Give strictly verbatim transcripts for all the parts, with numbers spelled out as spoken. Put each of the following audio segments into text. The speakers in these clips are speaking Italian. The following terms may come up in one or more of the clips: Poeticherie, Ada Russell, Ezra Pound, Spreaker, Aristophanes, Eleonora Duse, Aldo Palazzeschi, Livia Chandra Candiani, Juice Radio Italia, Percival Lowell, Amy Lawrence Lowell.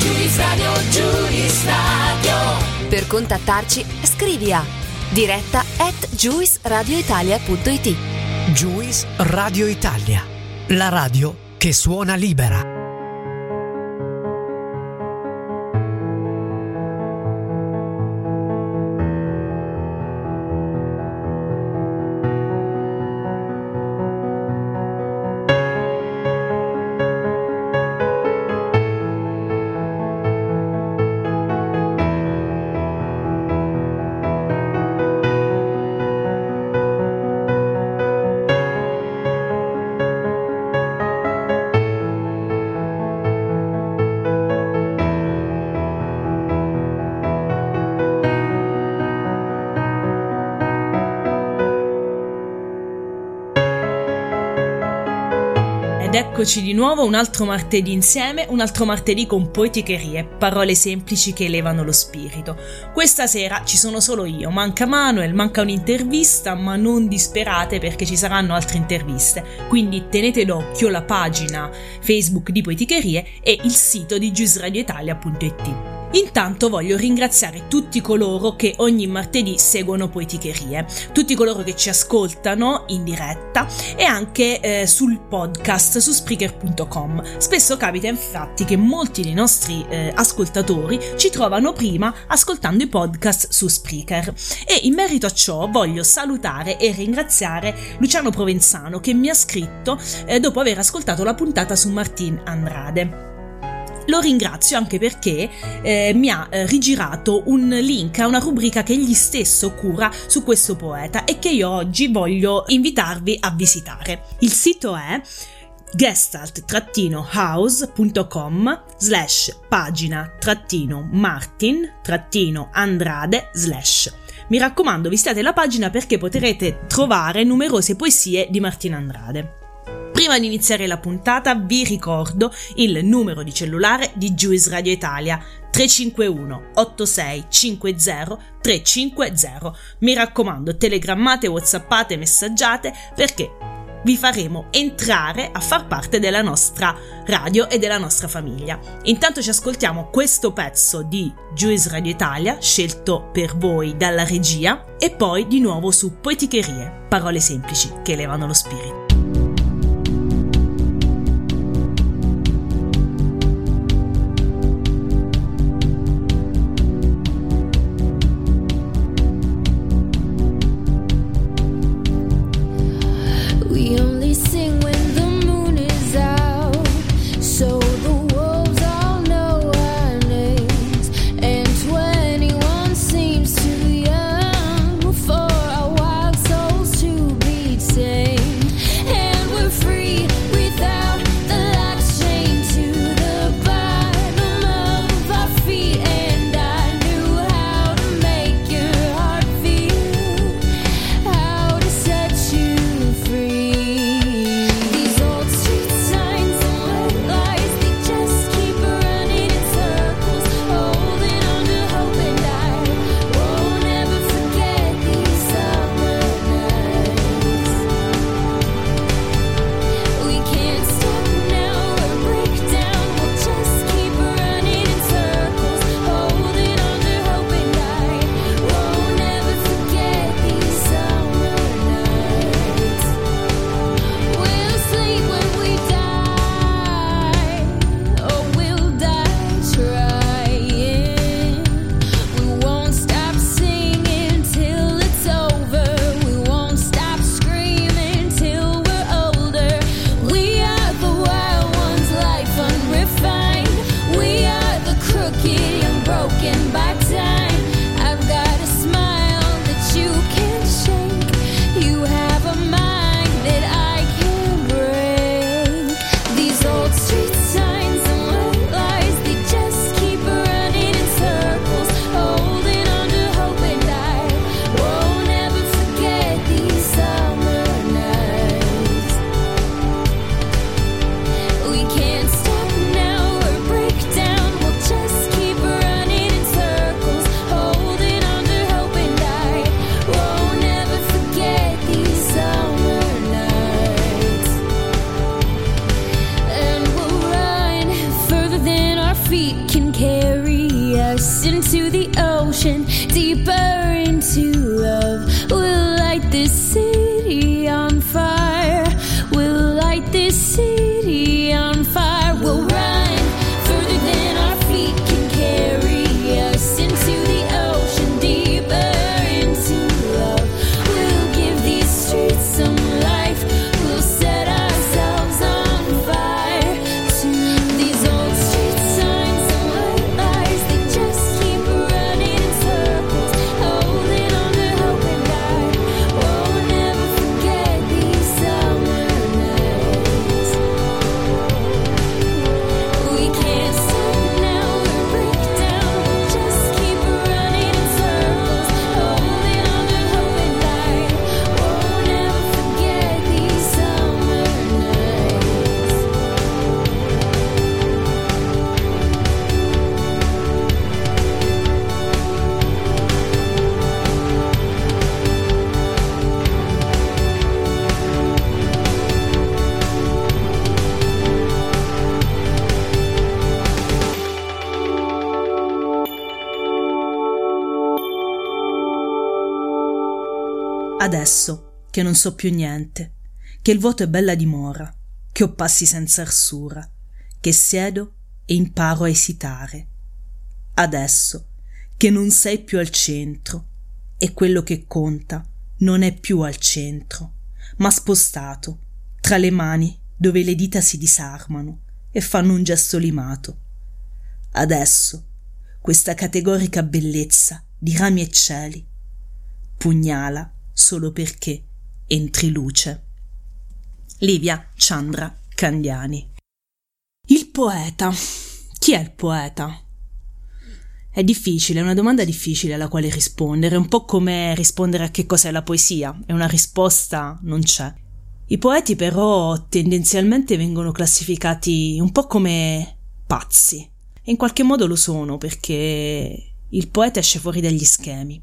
Juice Radio, Juice Radio. Per contattarci, scrivi a diretta at juice radio italia punto it. Juice Radio Italia, la radio che suona libera. Eccoci di nuovo un altro martedì insieme, un altro martedì con Poeticherie, parole semplici che elevano lo spirito. Questa sera ci sono solo io, manca Manuel, manca un'intervista, ma non disperate perché ci saranno altre interviste, quindi tenete d'occhio la pagina Facebook di Poeticherie e il sito di juice radio italia punto it. Intanto voglio ringraziare tutti coloro che ogni martedì seguono Poeticherie, tutti coloro che ci ascoltano in diretta e anche eh, sul podcast su spreaker punto com. Spesso capita infatti che molti dei nostri eh, ascoltatori ci trovano prima ascoltando i podcast su Spreaker, e in merito a ciò voglio salutare e ringraziare Luciano Provenzano che mi ha scritto eh, dopo aver ascoltato la puntata su Martin Andrade. Lo ringrazio anche perché eh, mi ha eh, rigirato un link a una rubrica che egli stesso cura su questo poeta e che io oggi voglio invitarvi a visitare. Il sito è gestalt house punto com slash pagina trattino martin trattino andrade slash. Mi raccomando, visitate la pagina perché potrete trovare numerose poesie di Martin Andrade. Prima di iniziare la puntata vi ricordo il numero di cellulare di Juice Radio Italia tre cinque uno otto sei cinque zero tre cinque zero. Mi raccomando, telegrammate, whatsappate, messaggiate perché vi faremo entrare a far parte della nostra radio e della nostra famiglia. Intanto ci ascoltiamo questo pezzo di Juice Radio Italia scelto per voi dalla regia e poi di nuovo su Poeticherie, parole semplici che elevano lo spirito. feet can carry us into the ocean, deeper into love. We'll light this city on fire. We'll light this city on fire. We'll run further than our feet can carry us into the ocean, deeper into love. We'll give these streets some life. We'll set ourselves on fire to these old street signs and white lies that just keep running in circles, holding on to hope and God won't never forget these summer nights. We can't stop now, we'll break down, we'll just keep running in circles, holding on to hope and God won't never forget these summer nights. Adesso che non so più niente, che il vuoto è bella dimora, che ho passi senza arsura, che siedo e imparo a esitare. Adesso che non sei più al centro e quello che conta non è più al centro, ma spostato tra le mani dove le dita si disarmano e fanno un gesto limato. Adesso questa categorica bellezza di rami e cieli pugnala solo perché entri luce. Livia Chandra Candiani. Il poeta. Chi è il poeta? È difficile, è una domanda difficile alla quale rispondere, un po' come rispondere a che cos'è la poesia, e una risposta non c'è. I poeti però tendenzialmente vengono classificati un po' come pazzi, e in qualche modo lo sono, perché il poeta esce fuori dagli schemi.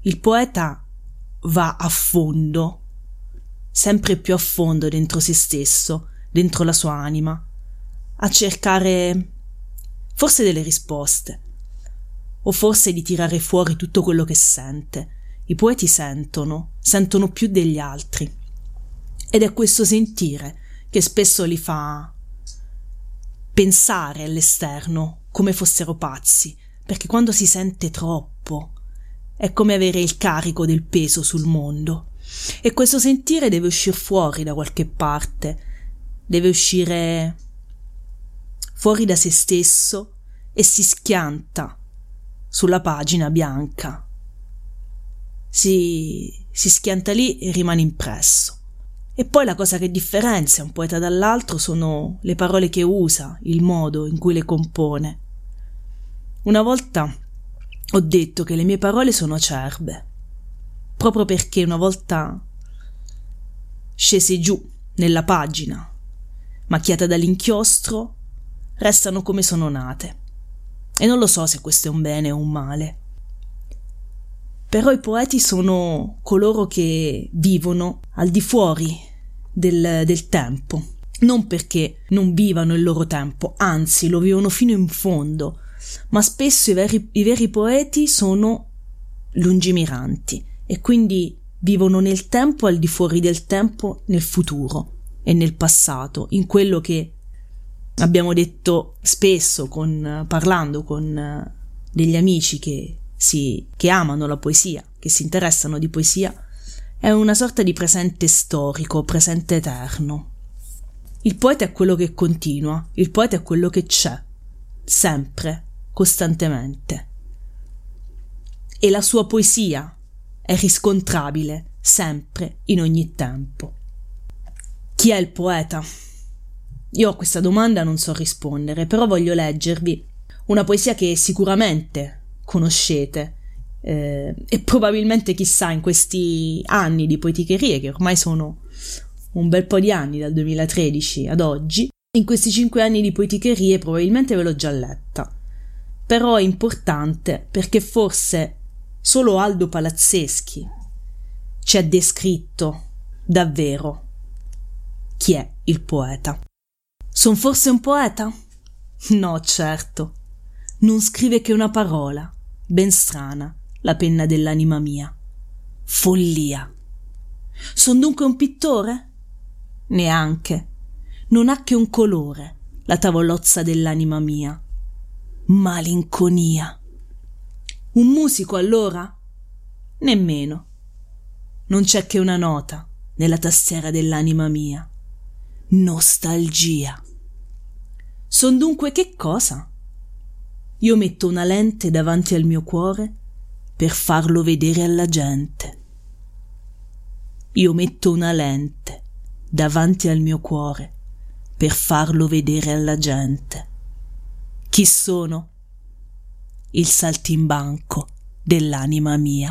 Il poeta va a fondo, sempre più a fondo dentro se stesso, dentro la sua anima, a cercare forse delle risposte, o forse di tirare fuori tutto quello che sente. I poeti sentono, sentono più degli altri, ed è questo sentire che spesso li fa pensare all'esterno come fossero pazzi, perché quando si sente troppo è come avere il carico del peso sul mondo, e questo sentire deve uscire fuori da qualche parte, deve uscire fuori da se stesso e si schianta sulla pagina bianca, si, si schianta lì e rimane impresso. E poi la cosa che differenzia un poeta dall'altro sono le parole che usa, il modo in cui le compone. Una volta ho detto che le mie parole sono acerbe, proprio perché una volta scese giù nella pagina, macchiata dall'inchiostro, restano come sono nate. E non lo so se questo è un bene o un male. Però i poeti sono coloro che vivono al di fuori del, del tempo, non perché non vivano il loro tempo, anzi lo vivono fino in fondo, ma spesso i veri, i veri poeti sono lungimiranti e quindi vivono nel tempo, al di fuori del tempo, nel futuro e nel passato, in quello che abbiamo detto spesso con, parlando con degli amici che, si, che amano la poesia, che si interessano di poesia, è una sorta di presente storico, presente eterno. Il poeta è quello che continua, il poeta è quello che c'è, sempre, costantemente, e la sua poesia è riscontrabile sempre, in ogni tempo. Chi è il poeta? Io a questa domanda non so rispondere, però voglio leggervi una poesia che sicuramente conoscete eh, e probabilmente, chissà, in questi anni di Poeticherie, che ormai sono un bel po' di anni, dal duemilatredici ad oggi, in questi cinque anni di Poeticherie probabilmente ve l'ho già letta. Però è importante perché forse solo Aldo Palazzeschi ci ha descritto davvero chi è il poeta. Son forse un poeta? No, certo. Non scrive che una parola, ben strana, la penna dell'anima mia. Follia. Son dunque un pittore? Neanche. Non ha che un colore, la tavolozza dell'anima mia. Malinconia. Un musico, allora? Nemmeno. Non c'è che una nota nella tastiera dell'anima mia. Nostalgia. Son dunque che cosa? Io metto una lente davanti al mio cuore per farlo vedere alla gente. Io metto una lente davanti al mio cuore per farlo vedere alla gente. Chi sono? Il saltimbanco dell'anima mia.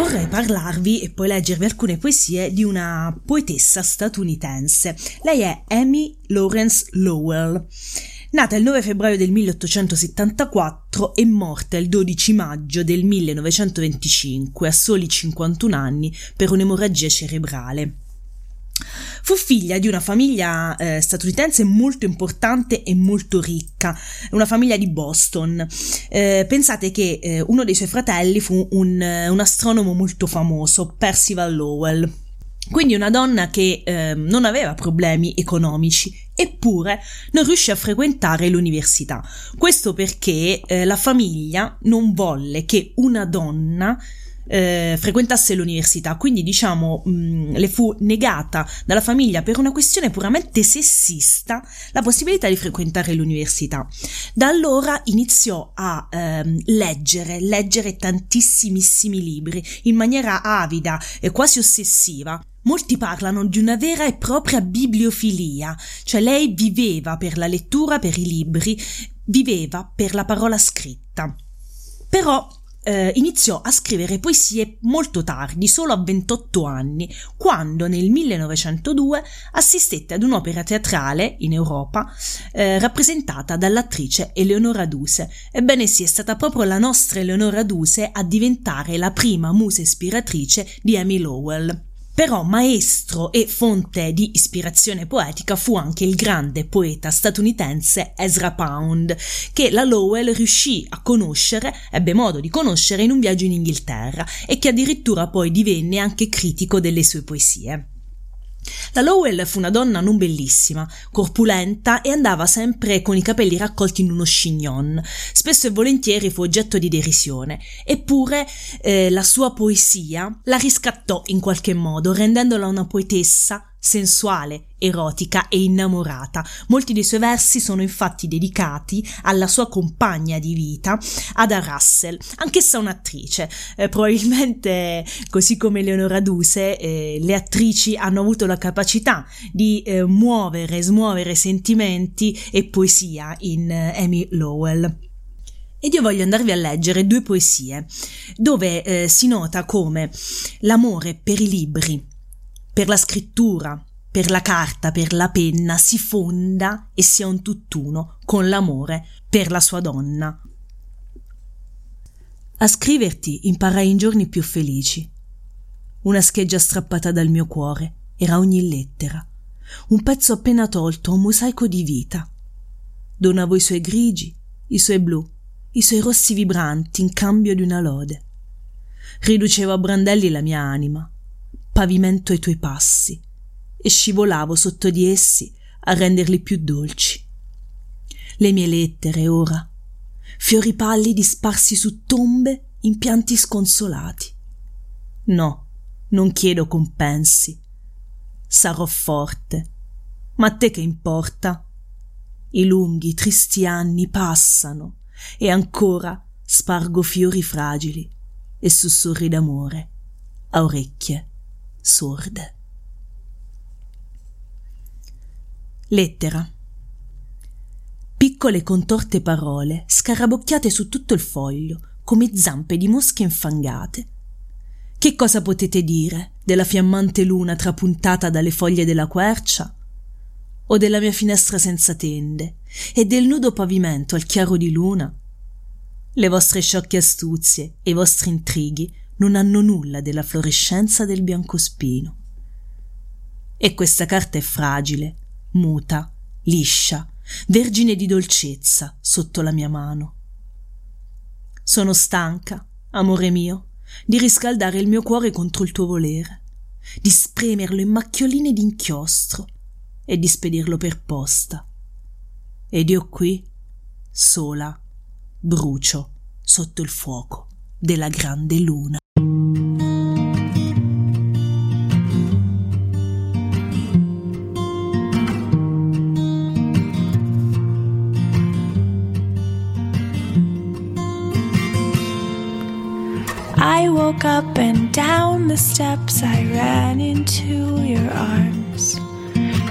Vorrei parlarvi e poi leggervi alcune poesie di una poetessa statunitense. Lei è Amy Lawrence Lowell, nata il nove febbraio del milleottocentosettantaquattro e morta il dodici maggio del millenovecentoventicinque a soli cinquantuno anni per un'emorragia cerebrale. Fu figlia di una famiglia eh, statunitense molto importante e molto ricca, una famiglia di Boston. Eh, pensate che eh, uno dei suoi fratelli fu un, un astronomo molto famoso, Percival Lowell. Quindi una donna che eh, non aveva problemi economici, eppure non riuscì a frequentare l'università. Questo perché eh, la famiglia non volle che una donna Eh, frequentasse l'università, quindi diciamo mh, le fu negata dalla famiglia per una questione puramente sessista la possibilità di frequentare l'università. Da allora iniziò a ehm, leggere, leggere tantissimissimi libri in maniera avida e quasi ossessiva. Molti parlano di una vera e propria bibliofilia, cioè lei viveva per la lettura, per i libri, viveva per la parola scritta. Però eh, iniziò a scrivere poesie molto tardi, solo a ventotto anni, quando nel millenovecentodue assistette ad un'opera teatrale in Europa eh, rappresentata dall'attrice Eleonora Duse. Ebbene sì, è stata proprio la nostra Eleonora Duse a diventare la prima musa ispiratrice di Amy Lowell. Però maestro e fonte di ispirazione poetica fu anche il grande poeta statunitense Ezra Pound, che la Lowell riuscì a conoscere, ebbe modo di conoscere in un viaggio in Inghilterra, e che addirittura poi divenne anche critico delle sue poesie. La Lowell fu una donna non bellissima, corpulenta, e andava sempre con i capelli raccolti in uno chignon. Spesso e volentieri fu oggetto di derisione, eppure eh, la sua poesia la riscattò in qualche modo, rendendola una poetessa sensuale, erotica e innamorata. Molti dei suoi versi sono infatti dedicati alla sua compagna di vita, Ada Russell, anch'essa un'attrice. Eh, probabilmente, così come Eleonora Duse, eh, le attrici hanno avuto la capacità di eh, muovere, smuovere sentimenti e poesia in eh, Amy Lowell. Ed io voglio andarvi a leggere due poesie dove eh, si nota come l'amore per i libri, per la scrittura, per la carta, per la penna si fonda e sia un tutt'uno con l'amore per la sua donna. A scriverti imparai in giorni più felici. Una scheggia strappata dal mio cuore era ogni lettera, un pezzo appena tolto, un mosaico di vita. Donavo i suoi grigi, i suoi blu, i suoi rossi vibranti in cambio di una lode. Riducevo a brandelli la mia anima, pavimento ai tuoi passi, e scivolavo sotto di essi a renderli più dolci. Le mie lettere ora, fiori pallidi sparsi su tombe in pianti sconsolati. No, non chiedo compensi. Sarò forte, ma a te che importa? I lunghi, tristi anni passano e ancora spargo fiori fragili e sussurri d'amore a orecchie sorde. Lettera. Piccole contorte parole scarabocchiate su tutto il foglio come zampe di mosche infangate. Che cosa potete dire della fiammante luna trapuntata dalle foglie della quercia? O della mia finestra senza tende e del nudo pavimento al chiaro di luna? Le vostre sciocche astuzie e i vostri intrighi non hanno nulla della fluorescenza del biancospino. E questa carta è fragile, muta, liscia, vergine di dolcezza sotto la mia mano. Sono stanca, amore mio, di riscaldare il mio cuore contro il tuo volere, di spremerlo in macchioline d'inchiostro e di spedirlo per posta. Ed io qui, sola, brucio sotto il fuoco della grande luna. I woke up and down the steps I ran into your arms.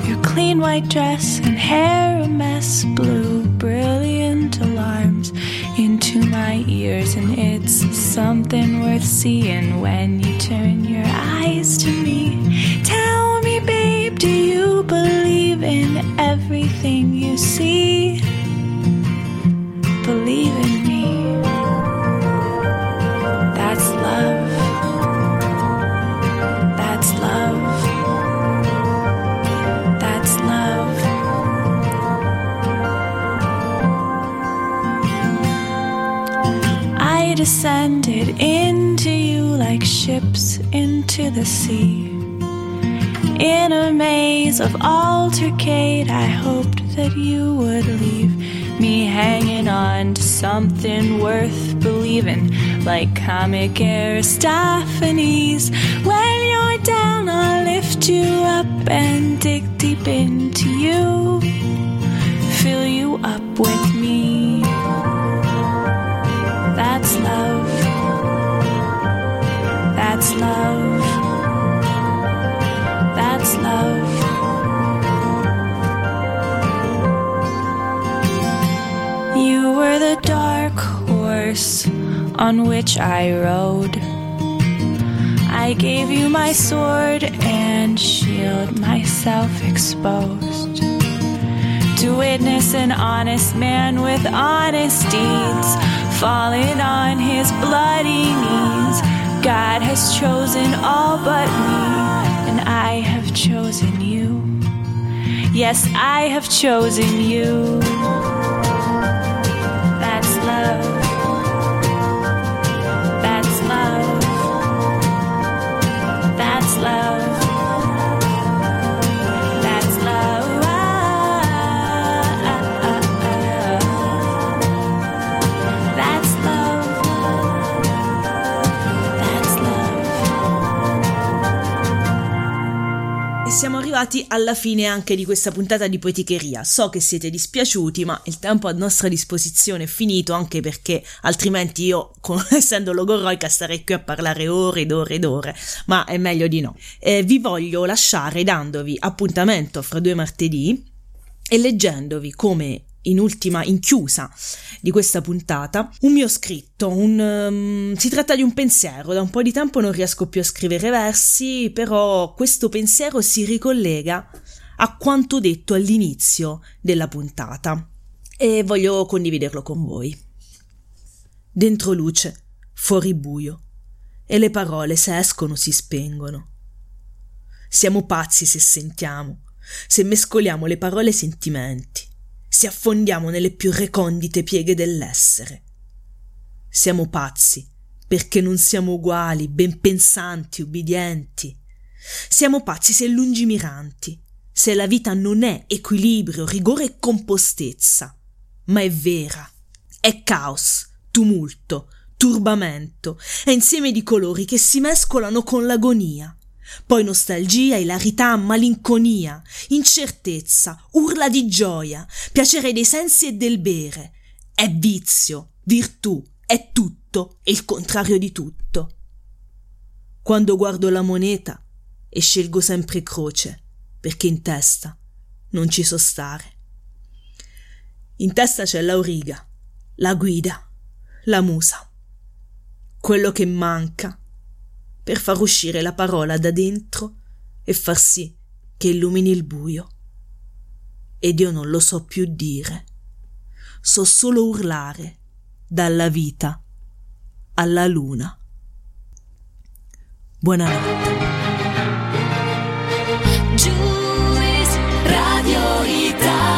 Your clean white dress and hair a mess blew brilliant alarms into my ears, and it's something worth seeing when you turn your eyes to me. Tell me, babe, do you believe in everything you see? Believe in me. That's love. That's love. That's love. I descended into you like ships into the sea. In a maze of altercate, I hoped that you would leave me hanging on to something worth believing, like comic Aristophanes. When you're down, I'll lift you up and dig deep into you, fill you up with me. That's love. That's love. were the dark horse on which I rode. I gave you my sword and shield, myself exposed, to witness an honest man with honest deeds falling on his bloody knees. God has chosen all but me, and I have chosen you. Yes, I have chosen you. That's love. That's love. That's love. That's love. That's love. That's love. E siamo arrivati alla fine anche di questa puntata di Poeticheria. So che siete dispiaciuti, ma il tempo a nostra disposizione è finito, anche perché altrimenti io, essendo logorroica, starei qui a parlare ore ed ore ed ore, ma è meglio di no. Eh, vi voglio lasciare dandovi appuntamento fra due martedì e leggendovi, come in ultima inchiusa di questa puntata, un mio scritto. Un, um, si tratta di un pensiero. Da un po' di tempo non riesco più a scrivere versi, però questo pensiero si ricollega a quanto detto all'inizio della puntata e voglio condividerlo con voi. Dentro luce, fuori buio, e le parole se escono si spengono. Siamo pazzi se sentiamo, se mescoliamo le parole e sentimenti, se affondiamo nelle più recondite pieghe dell'essere. Siamo pazzi perché non siamo uguali, ben pensanti, ubbidienti. Siamo pazzi se lungimiranti, se la vita non è equilibrio, rigore e compostezza, ma è vera, è caos, tumulto, turbamento, è insieme di colori che si mescolano con l'agonia, poi nostalgia, ilarità, malinconia, incertezza, urla di gioia, piacere dei sensi e del bere, è vizio, virtù, è tutto e il contrario di tutto. Quando guardo la moneta e scelgo sempre croce, perché in testa non ci so stare. In testa c'è l'auriga, la guida, la musa, quello che manca per far uscire la parola da dentro e far sì che illumini il buio. Ed io non lo so più dire, so solo urlare dalla vita alla luna. Buonanotte. Juice Radio Italia.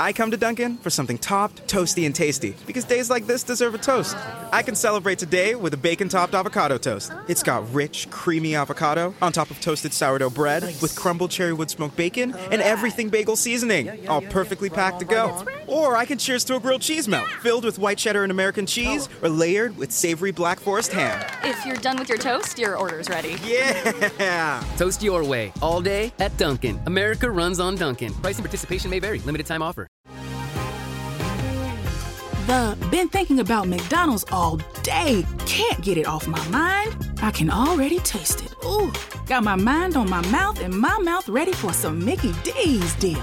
I come to Dunkin' for something topped, toasty, and tasty, because days like this deserve a toast. I can celebrate today with a bacon-topped avocado toast. It's got rich, creamy avocado on top of toasted sourdough bread with crumbled cherry wood smoked bacon and everything bagel seasoning, all perfectly packed to go. Or I can cheers to a grilled cheese melt filled with white cheddar and American cheese or layered with savory black forest ham. If you're done with your toast, your order's ready. Yeah! Toast your way, all day at Dunkin'. America runs on Dunkin'. Price and participation may vary. Limited time offer. The been thinking about McDonald's all day. Can't get it off my mind. I can already taste it. Ooh, got my mind on my mouth and my mouth ready for some Mickey D's deal.